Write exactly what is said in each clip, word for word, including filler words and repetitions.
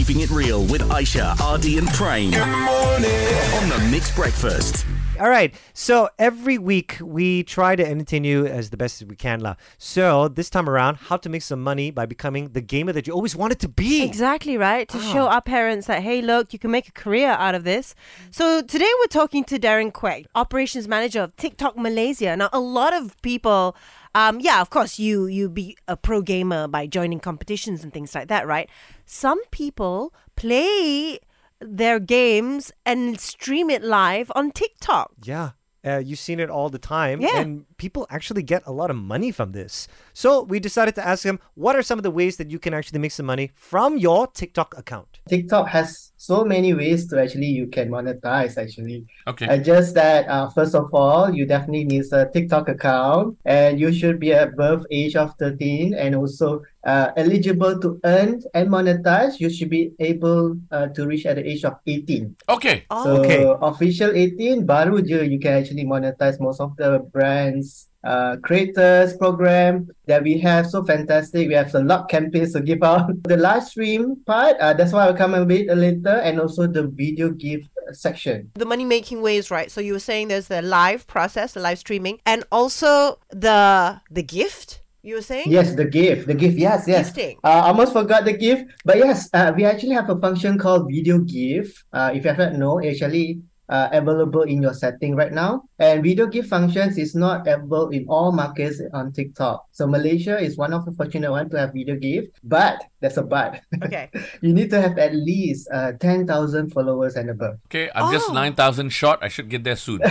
Keeping It Real with Aisha, Ardy and Prain. Good morning. On The Mixed Breakfast. All right, so every week we try to entertain you as the best as we can. La. So this time around, how to make some money by becoming the gamer that you always wanted to be. Exactly, right? To oh. show our parents that, hey, look, you can make a career out of this. So today we're talking to Darren Quek, operations manager of TikTok Malaysia. Now, a lot of people... Um, yeah, of course, you you be a pro gamer by joining competitions and things like that, right? Some people play their games and stream it live on TikTok. Yeah, uh, you've seen it all the time. Yeah. And people actually get a lot of money from this. So we decided to ask him, what are some of the ways that you can actually make some money from your TikTok account? TikTok has so many ways to actually you can monetize actually. Okay. Uh, just that uh, first of all, you definitely need a TikTok account and you should be above age of thirteen and also uh, eligible to earn and monetize. You should be able uh, to reach at the age of eighteen. Okay. Oh, so okay. Official eighteen, baru je you can actually monetize most of the brands. Uh, creators program that we have, so fantastic. We have a lot of campaigns to give out. The live stream part, uh, that's why I'll come a bit later, and also the video gift section. The money making ways, right? So you were saying there's the live process, the live streaming, and also the the gift. You were saying? Yes, the gift. The gift, yes, yes. I uh, almost forgot the gift. But yes, uh, we actually have a function called video gift. Uh, if you haven't known, actually Uh, available in your setting right now. And video gift functions is not available in all markets on TikTok. So Malaysia is one of the fortunate ones to have video gift, but that's a but. Okay. You need to have at least uh, ten thousand followers and above. Okay, I'm oh. just nine thousand short. I should get there soon.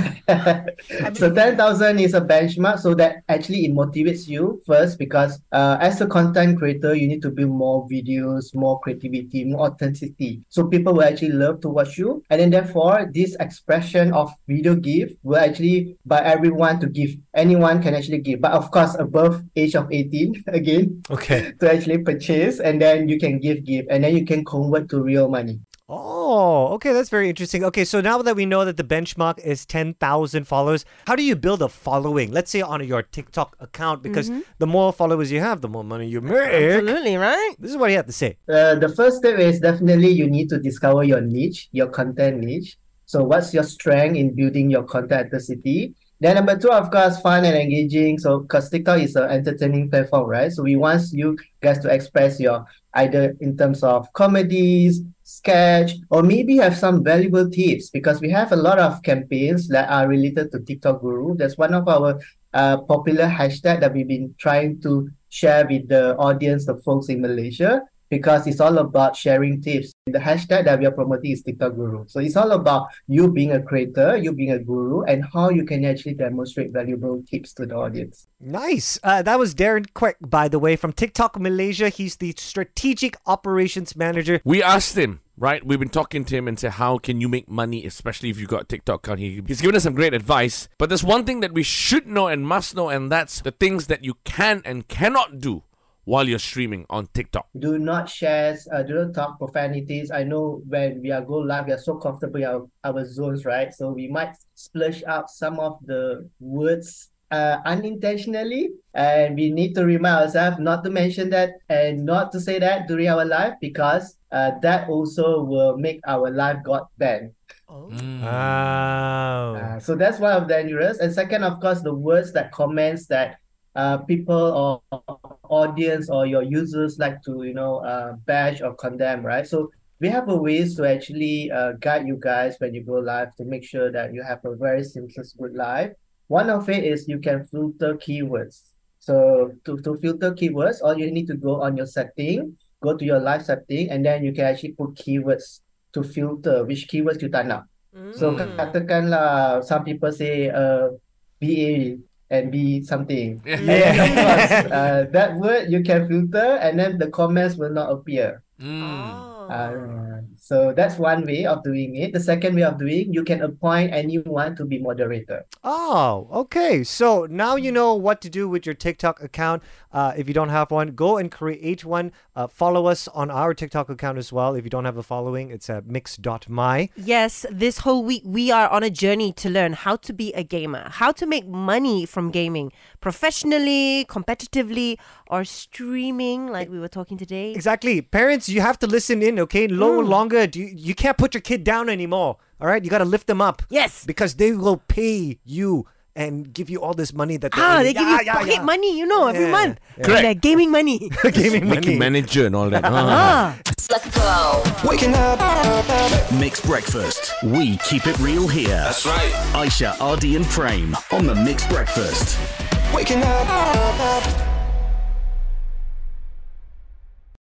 So ten thousand is a benchmark, so that actually it motivates you first, because uh, as a content creator, you need to build more videos, more creativity, more authenticity. So people will actually love to watch you. And then therefore, this expression of video gift will actually by everyone to give. Anyone can actually give, but of course above age of eighteen again. Okay. To actually purchase, and then you can give give and then you can convert to real money. Oh, okay. That's very interesting. Okay, so now that we know that the benchmark is ten thousand followers, how do you build a following? Let's say on your TikTok account, because mm-hmm. the more followers you have, the more money you make. Absolutely, right? This is what he had to say. Uh, the first step is definitely you need to discover your niche, your content niche. So what's your strength in building your content authenticity? Then number two, of course, fun and engaging. So because TikTok is an entertaining platform, right? So we want you guys to express your either in terms of comedies, sketch, or maybe have some valuable tips, because we have a lot of campaigns that are related to TikTok Guru. That's one of our uh, popular hashtag that we've been trying to share with the audience, the folks in Malaysia, because it's all about sharing tips. The hashtag that we are promoting is TikTok Guru. So it's all about you being a creator, you being a guru, and how you can actually demonstrate valuable tips to the audience. Nice. Uh, that was Darren Quek, by the way, from TikTok Malaysia. He's the strategic operations manager. We asked him, right? We've been talking to him and said, how can you make money, especially if you've got a TikTok account? He, he's given us some great advice. But there's one thing that we should know and must know, and that's the things that you can and cannot do while you're streaming on TikTok. Do not share, uh, do not talk profanities. I know when we are go live, we are so comfortable in our, our zones, right? So we might splash out some of the words uh, unintentionally. And we need to remind ourselves not to mention that and not to say that during our live, because uh, that also will make our live got banned. Oh. Mm. Wow. Uh, so that's one of the dangerous. And second, of course, the words that comments that Uh, people or audience or your users like to, you know, uh, bash or condemn, right? So we have a ways to actually uh, guide you guys when you go live to make sure that you have a very successful live. One of it is you can filter keywords. So to, to filter keywords, all you need to go on your setting, go to your live setting, and then you can actually put keywords to filter which keywords you tak nak. Mm. So katakanlah, some people say uh, B A and be something. Yeah. And of course, uh, that word you can filter, and then the comments will not appear. Mm. Oh. Uh, so that's one way of doing it. The second way of doing, you can appoint anyone to be moderator. Oh, okay. So now you know what to do with your TikTok account. Uh, if you don't have one, go and create one. Uh, follow us on our TikTok account as well. If you don't have a following, it's at mix dot my. Yes, this whole week we are on a journey to learn how to be a gamer, how to make money from gaming professionally, competitively, or streaming like we were talking today. Exactly. Parents, you have to listen in, okay? No mm. longer, do you, you can't put your kid down anymore. All right? You got to lift them up. Yes. Because they will pay you and give you all this money that they ah, they give yeah, you yeah, pocket yeah. money, you know, every yeah. month. Yeah. Correct. Like gaming money. Gaming money. Making manager and all that. ah. Let's go. Waking up. Mixed Breakfast. We keep it real here. That's right. Aisha, Ardy and Prem on the Mixed Breakfast. Waking up.